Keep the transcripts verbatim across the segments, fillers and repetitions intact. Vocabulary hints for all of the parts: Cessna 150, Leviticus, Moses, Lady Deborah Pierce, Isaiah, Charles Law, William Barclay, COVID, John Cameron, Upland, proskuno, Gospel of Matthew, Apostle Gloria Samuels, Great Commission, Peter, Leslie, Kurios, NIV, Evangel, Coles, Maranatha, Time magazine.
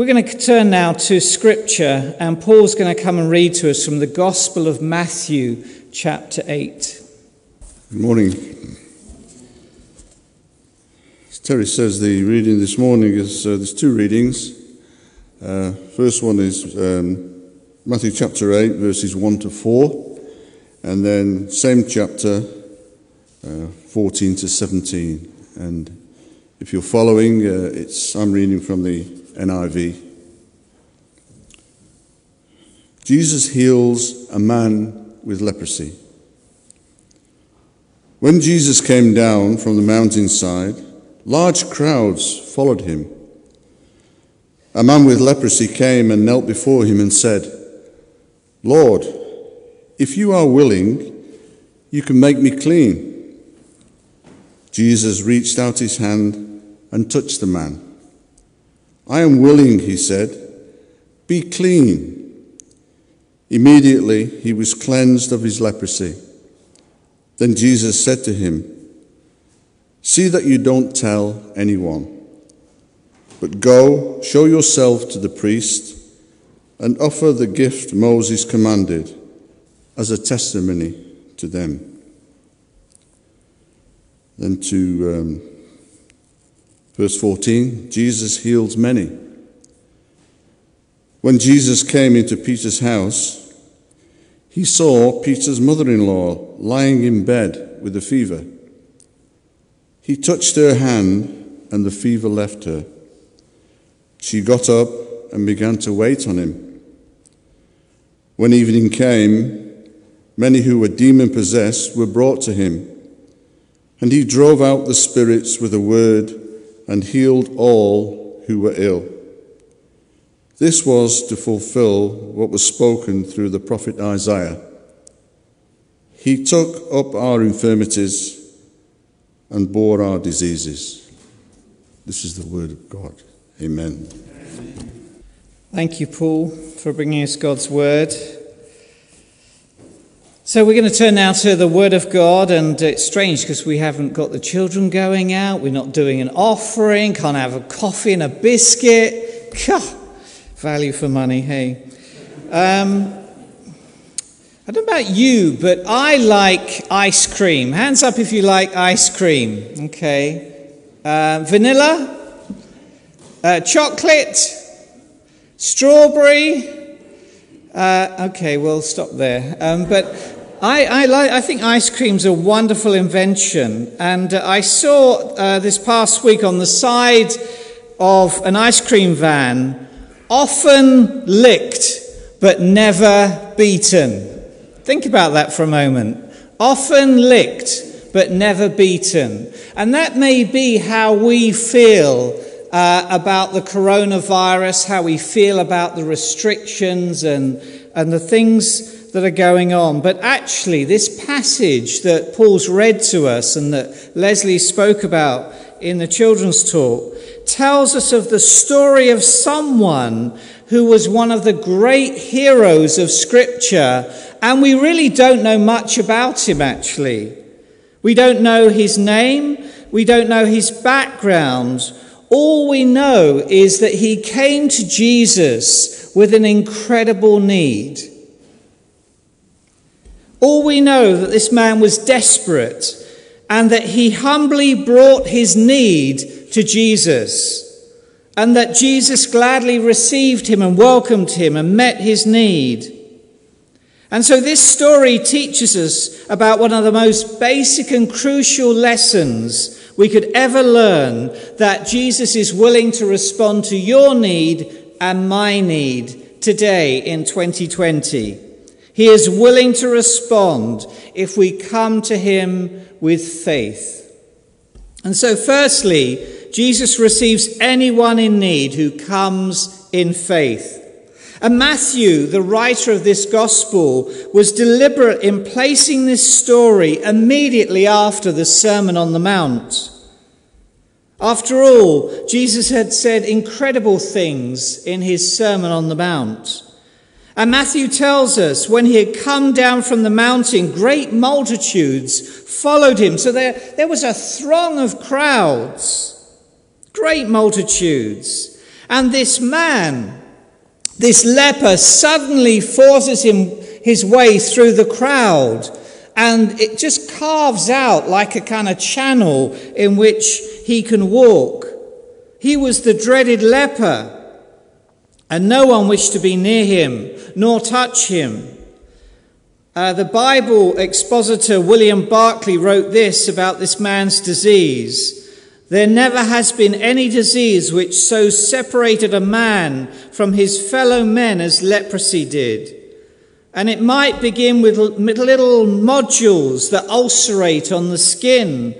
We're going to turn now to Scripture, and Paul's going to come and read to us from the Gospel of Matthew, chapter eight. Good morning. As Terry says, the reading this morning is, uh, there's two readings. Uh, first one is um, Matthew chapter eight, verses one to four, and then same chapter, uh, fourteen to seventeen. And if you're following, uh, it's I'm reading from the N I V. Jesus heals a man with leprosy. When Jesus came down from the mountainside, large crowds followed him. A man with leprosy came and knelt before him and said, "Lord, if you are willing, you can make me clean." Jesus reached out his hand and touched the man. "I am willing," he said, "be clean." Immediately he was cleansed of his leprosy. Then Jesus said to him, "See that you don't tell anyone, but go, show yourself to the priest, and offer the gift Moses commanded as a testimony to them." Then to um, Verse fourteen, Jesus heals many. When Jesus came into Peter's house, he saw Peter's mother-in-law lying in bed with a fever. He touched her hand and the fever left her. She got up and began to wait on him. When evening came, many who were demon-possessed were brought to him, and he drove out the spirits with a word and healed all who were ill. This was to fulfill what was spoken through the prophet Isaiah. "He took up our infirmities and bore our diseases." This is the word of God. Amen. Thank you, Paul, for bringing us God's word. So we're going to turn now to the Word of God, and it's strange because we haven't got the children going out, we're not doing an offering, can't have a coffee and a biscuit. Value for money, hey. Um, I don't know about you, but I like ice cream. Hands up if you like ice cream. Okay. Uh, vanilla, uh, chocolate, strawberry. Uh, okay, well, stop there. Um, but... I, I, like, I think ice cream's a wonderful invention, and uh, I saw uh, this past week on the side of an ice cream van, "Often licked but never beaten." Think about that for a moment. Often licked but never beaten. And that may be how we feel uh, about the coronavirus, how we feel about the restrictions and, and the things that are going on. But actually, this passage that Paul's read to us and that Leslie spoke about in the children's talk tells us of the story of someone who was one of the great heroes of Scripture, and we really don't know much about him, actually. We don't know his name, we don't know his background. All we know is that he came to Jesus with an incredible need. All we know that this man was desperate and that he humbly brought his need to Jesus, and that Jesus gladly received him and welcomed him and met his need. And so this story teaches us about one of the most basic and crucial lessons we could ever learn, that Jesus is willing to respond to your need and my need today in twenty twenty. He is willing to respond if we come to him with faith. And so firstly, Jesus receives anyone in need who comes in faith. And Matthew, the writer of this gospel, was deliberate in placing this story immediately after the Sermon on the Mount. After all, Jesus had said incredible things in his Sermon on the Mount. And Matthew tells us when he had come down from the mountain, great multitudes followed him. So there, there was a throng of crowds, great multitudes. And this man, this leper, suddenly forces him his way through the crowd, and it just carves out like a kind of channel in which he can walk. He was the dreaded leper, and no one wished to be near him nor touch him. Uh, the Bible expositor William Barclay wrote this about this man's disease: "There never has been any disease which so separated a man from his fellow men as leprosy did. And it might begin with little nodules that ulcerate on the skin,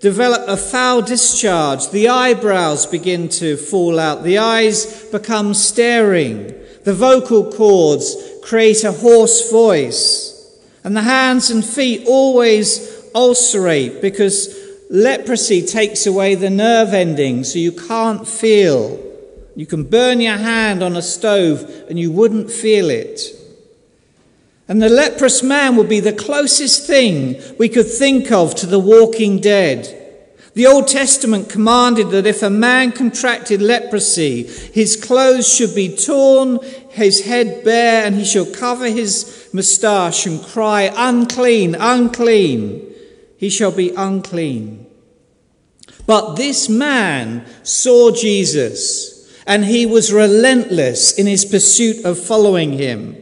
develop a foul discharge, the eyebrows begin to fall out, the eyes become staring, the vocal cords create a hoarse voice, and the hands and feet always ulcerate because leprosy takes away the nerve ending, so you can't feel. You can burn your hand on a stove and you wouldn't feel it." And the leprous man would be the closest thing we could think of to the walking dead. The Old Testament commanded that if a man contracted leprosy, his clothes should be torn, his head bare, and he shall cover his moustache and cry, "Unclean, unclean." He shall be unclean. But this man saw Jesus, and he was relentless in his pursuit of following him.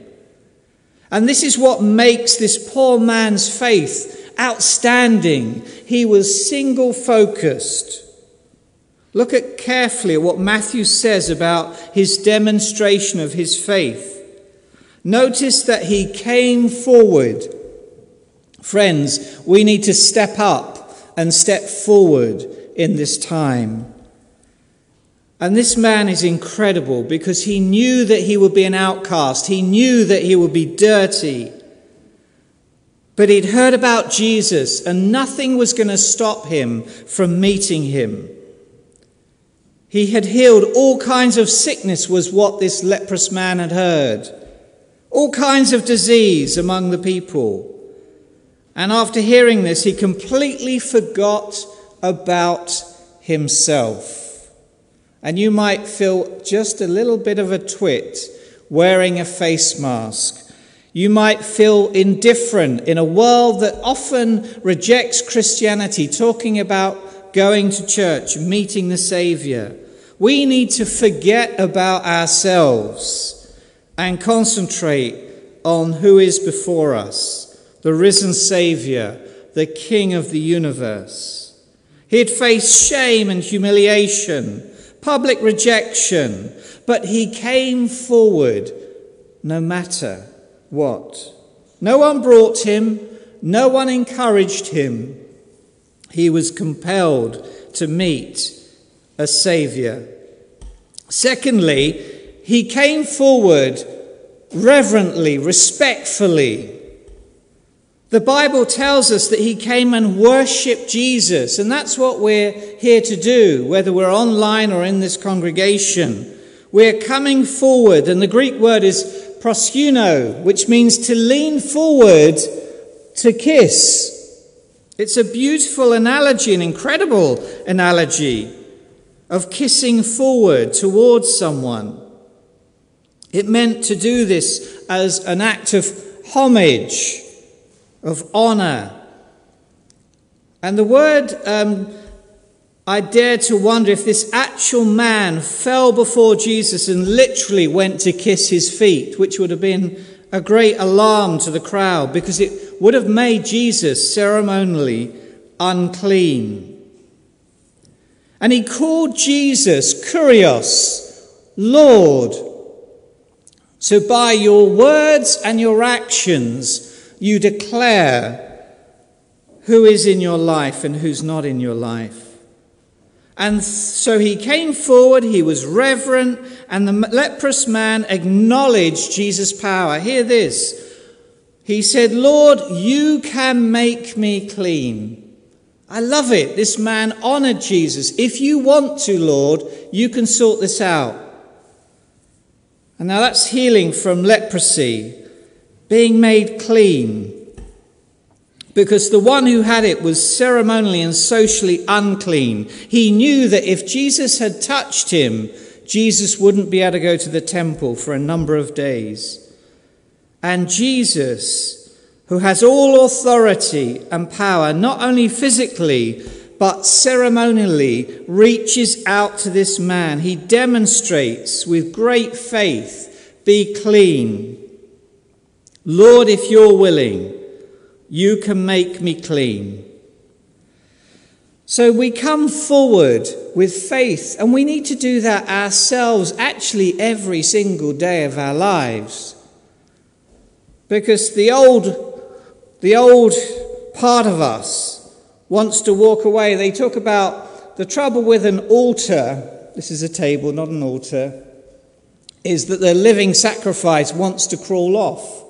And this is what makes this poor man's faith outstanding. He was single focused. Look at carefully at what Matthew says about his demonstration of his faith. Notice that he came forward. Friends, we need to step up and step forward in this time. And this man is incredible because he knew that he would be an outcast. He knew that he would be dirty. But he'd heard about Jesus, and nothing was going to stop him from meeting him. He had healed all kinds of sickness, was what this leprous man had heard. All kinds of disease among the people. And after hearing this, he completely forgot about himself. And you might feel just a little bit of a twit wearing a face mask. You might feel indifferent in a world that often rejects Christianity, talking about going to church, meeting the Saviour. We need to forget about ourselves and concentrate on who is before us. The risen Saviour, the King of the universe. He had faced shame and humiliation, public rejection, but he came forward no matter what. No one brought him, no one encouraged him. He was compelled to meet a Saviour. Secondly, he came forward reverently, respectfully. The Bible tells us that he came and worshipped Jesus, and that's what we're here to do, whether we're online or in this congregation. We're coming forward, and the Greek word is proskuno, which means to lean forward, to kiss. It's a beautiful analogy, an incredible analogy of kissing forward towards someone. It meant to do this as an act of homage, of honour. And the word, um, I dare to wonder if this actual man fell before Jesus and literally went to kiss his feet, which would have been a great alarm to the crowd because it would have made Jesus ceremonially unclean. And he called Jesus Kurios, Lord. So by your words and your actions, you declare who is in your life and who's not in your life. And so he came forward, he was reverent, and the leprous man acknowledged Jesus' power. Hear this. He said, "Lord, you can make me clean." I love it. This man honoured Jesus. "If you want to, Lord, you can sort this out." And now that's healing from leprosy. Being made clean, because the one who had it was ceremonially and socially unclean. He knew that if Jesus had touched him, Jesus wouldn't be able to go to the temple for a number of days. And Jesus, who has all authority and power, not only physically, but ceremonially, reaches out to this man. He demonstrates with great faith, be clean. Lord, if you're willing, you can make me clean. So we come forward with faith, and we need to do that ourselves actually every single day of our lives. Because the old, the old part of us wants to walk away. They talk about the trouble with an altar, this is a table, not an altar, is that the living sacrifice wants to crawl off.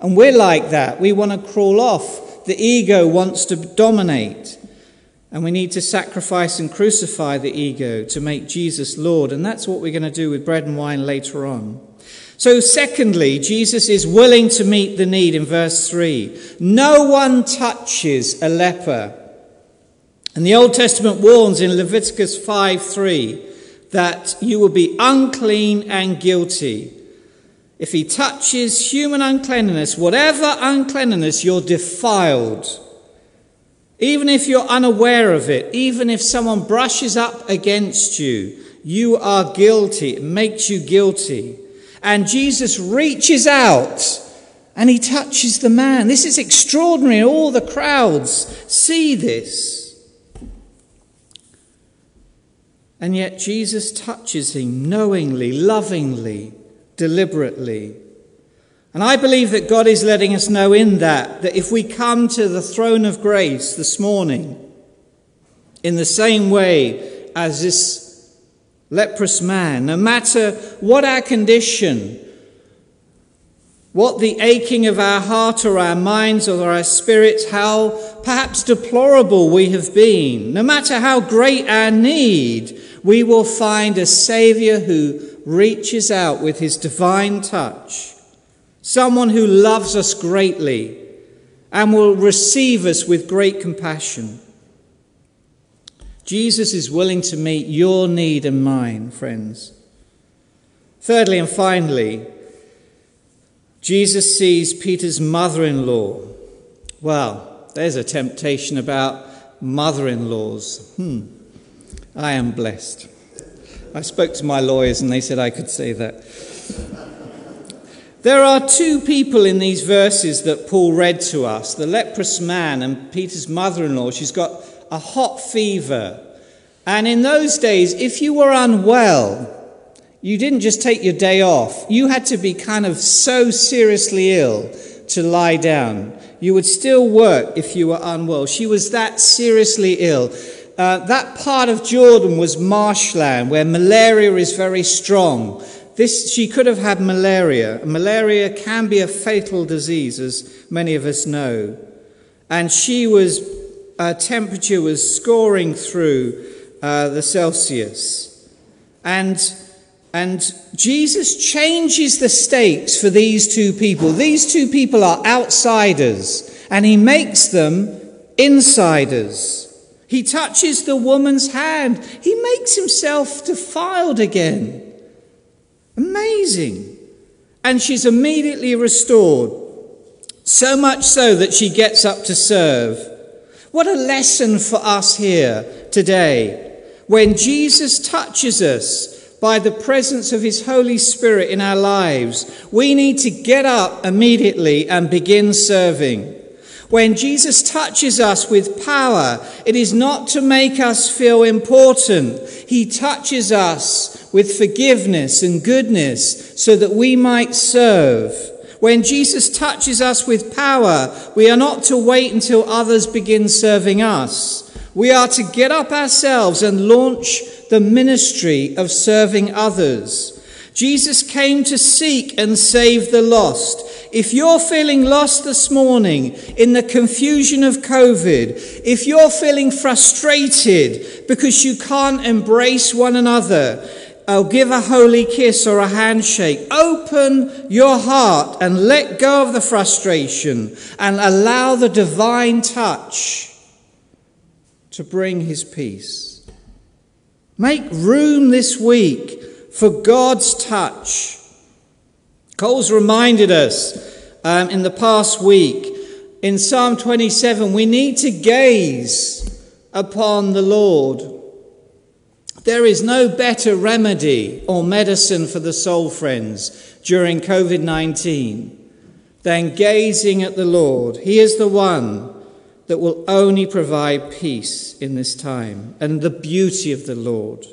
And we're like that. We want to crawl off. The ego wants to dominate. And we need to sacrifice and crucify the ego to make Jesus Lord. And that's what we're going to do with bread and wine later on. So secondly, Jesus is willing to meet the need in verse three. No one touches a leper. And the Old Testament warns in Leviticus five three that you will be unclean and guilty. If he touches human uncleanliness, whatever uncleanliness, you're defiled. Even if you're unaware of it, even if someone brushes up against you, you are guilty. It makes you guilty. And Jesus reaches out and he touches the man. This is extraordinary. All the crowds see this. And yet Jesus touches him knowingly, lovingly, deliberately. And I believe that God is letting us know in that, that if we come to the throne of grace this morning, in the same way as this leprous man, no matter what our condition, what the aching of our heart or our minds or our spirits, how perhaps deplorable we have been, no matter how great our need, we will find a Saviour who reaches out with his divine touch. Someone who loves us greatly and will receive us with great compassion. Jesus is willing to meet your need and mine, friends. Thirdly and finally, Jesus sees Peter's mother-in-law. Well, there's a temptation about mother-in-laws. Hmm. I am blessed. I spoke to my lawyers and they said I could say that. There are two people in these verses that Paul read to us, the leprous man and Peter's mother-in-law. She's got a hot fever. And in those days, if you were unwell, you didn't just take your day off. You had to be kind of so seriously ill to lie down. You would still work if you were unwell. She was that seriously ill. Uh, that part of Jordan was marshland where malaria is very strong. This, she could have had malaria. Malaria can be a fatal disease, as many of us know. And she was, her temperature was scoring through uh, the Celsius. And, and Jesus changes the stakes for these two people. These two people are outsiders, and he makes them insiders. He touches the woman's hand. He makes himself defiled again. Amazing. And she's immediately restored, so much so that she gets up to serve. What a lesson for us here today. When Jesus touches us by the presence of his Holy Spirit in our lives, we need to get up immediately and begin serving. When Jesus touches us with power, it is not to make us feel important. He touches us with forgiveness and goodness so that we might serve. When Jesus touches us with power, we are not to wait until others begin serving us. We are to get up ourselves and launch the ministry of serving others. Jesus came to seek and save the lost. If you're feeling lost this morning in the confusion of COVID, if you're feeling frustrated because you can't embrace one another, or give a holy kiss or a handshake, open your heart and let go of the frustration and allow the divine touch to bring his peace. Make room this week for God's touch. Coles reminded us um, in the past week, in Psalm twenty-seven, we need to gaze upon the Lord. There is no better remedy or medicine for the soul, friends, during COVID nineteen than gazing at the Lord. He is the one that will only provide peace in this time and the beauty of the Lord.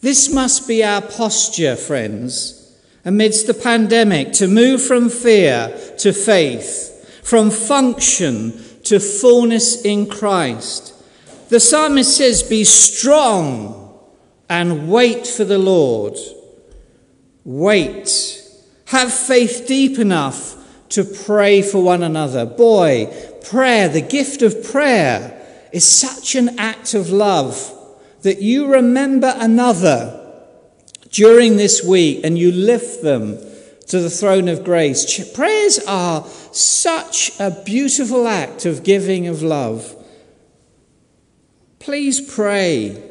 This must be our posture, friends, amidst the pandemic, to move from fear to faith, from function to fullness in Christ. The psalmist says, be strong and wait for the Lord. Wait. Have faith deep enough to pray for one another. Boy, prayer, the gift of prayer, is such an act of love that you remember another during this week and you lift them to the throne of grace. Prayers are such a beautiful act of giving of love. Please pray.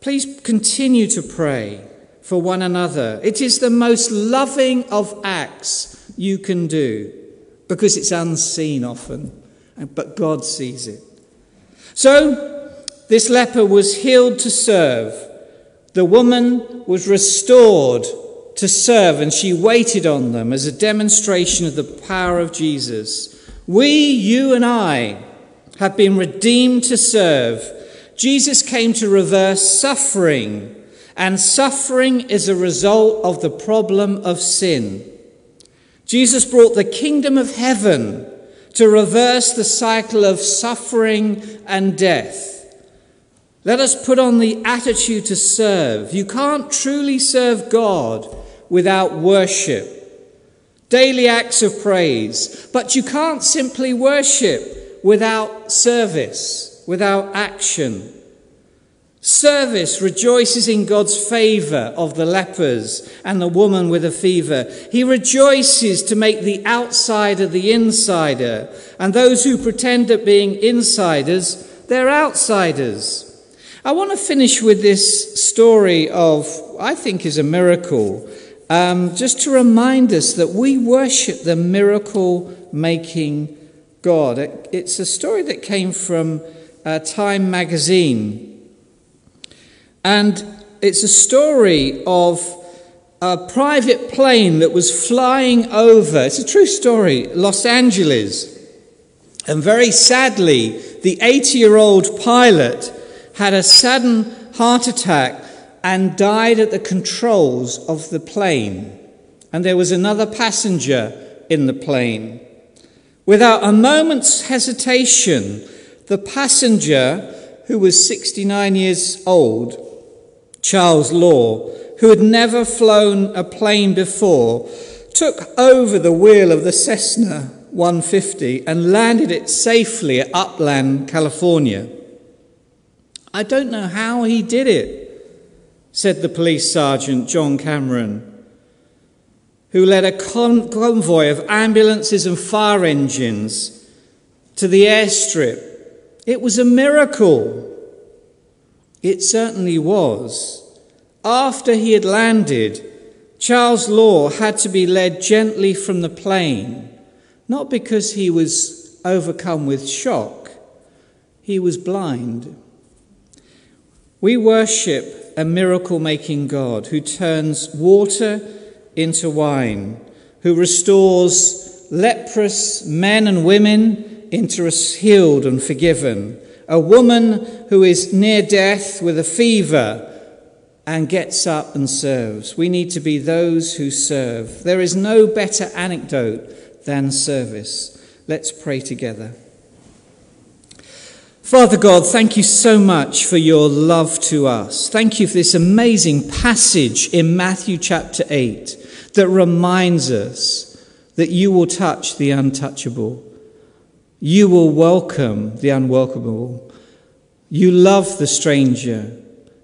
Please continue to pray for one another. It is the most loving of acts you can do because it's unseen often, but God sees it. So this leper was healed to serve. The woman was restored to serve, and she waited on them as a demonstration of the power of Jesus. We, you and I, have been redeemed to serve. Jesus came to reverse suffering, and suffering is a result of the problem of sin. Jesus brought the kingdom of heaven to reverse the cycle of suffering and death. Let us put on the attitude to serve. You can't truly serve God without worship. Daily acts of praise. But you can't simply worship without service, without action. Service rejoices in God's favour of the lepers and the woman with a fever. He rejoices to make the outsider the insider, and those who pretend at being insiders, they're outsiders. I want to finish with this story of, I think is a miracle, um, just to remind us that we worship the miracle-making God. It, it's a story that came from uh, Time magazine. And it's a story of a private plane that was flying over, it's a true story, Los Angeles. And very sadly, the eighty-year-old pilot had a sudden heart attack and died at the controls of the plane. And there was another passenger in the plane. Without a moment's hesitation, the passenger, who was sixty-nine years old, Charles Law, who had never flown a plane before, took over the wheel of the Cessna one fifty and landed it safely at Upland, California. I don't know how he did it, said the police sergeant, John Cameron, who led a con- convoy of ambulances and fire engines to the airstrip. It was a miracle. It certainly was. After he had landed, Charles Law had to be led gently from the plane, not because he was overcome with shock. He was blind. We worship a miracle-making God who turns water into wine, who restores leprous men and women into healed and forgiven, a woman who is near death with a fever and gets up and serves. We need to be those who serve. There is no better antidote than service. Let's pray together. Father God, thank you so much for your love to us. Thank you for this amazing passage in Matthew chapter eight that reminds us that you will touch the untouchable. You will welcome the unwelcomeable. You love the stranger.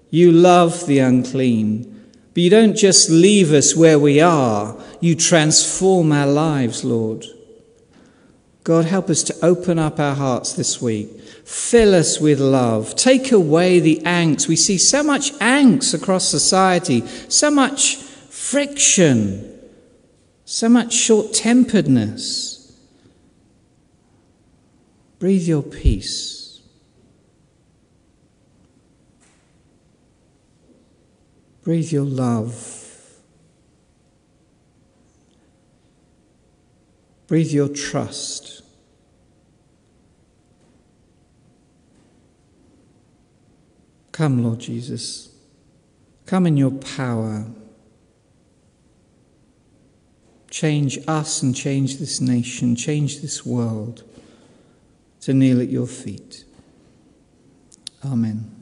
You love the unclean. But you don't just leave us where we are. You transform our lives, Lord. God, help us to open up our hearts this week Fill us with love. Take away the angst. We see so much angst across society, so much friction, so much short-temperedness. Breathe your peace. Breathe your love. Breathe your trust. Come, Lord Jesus. Come in your power. Change us and change this nation, change this world to kneel at your feet. Amen.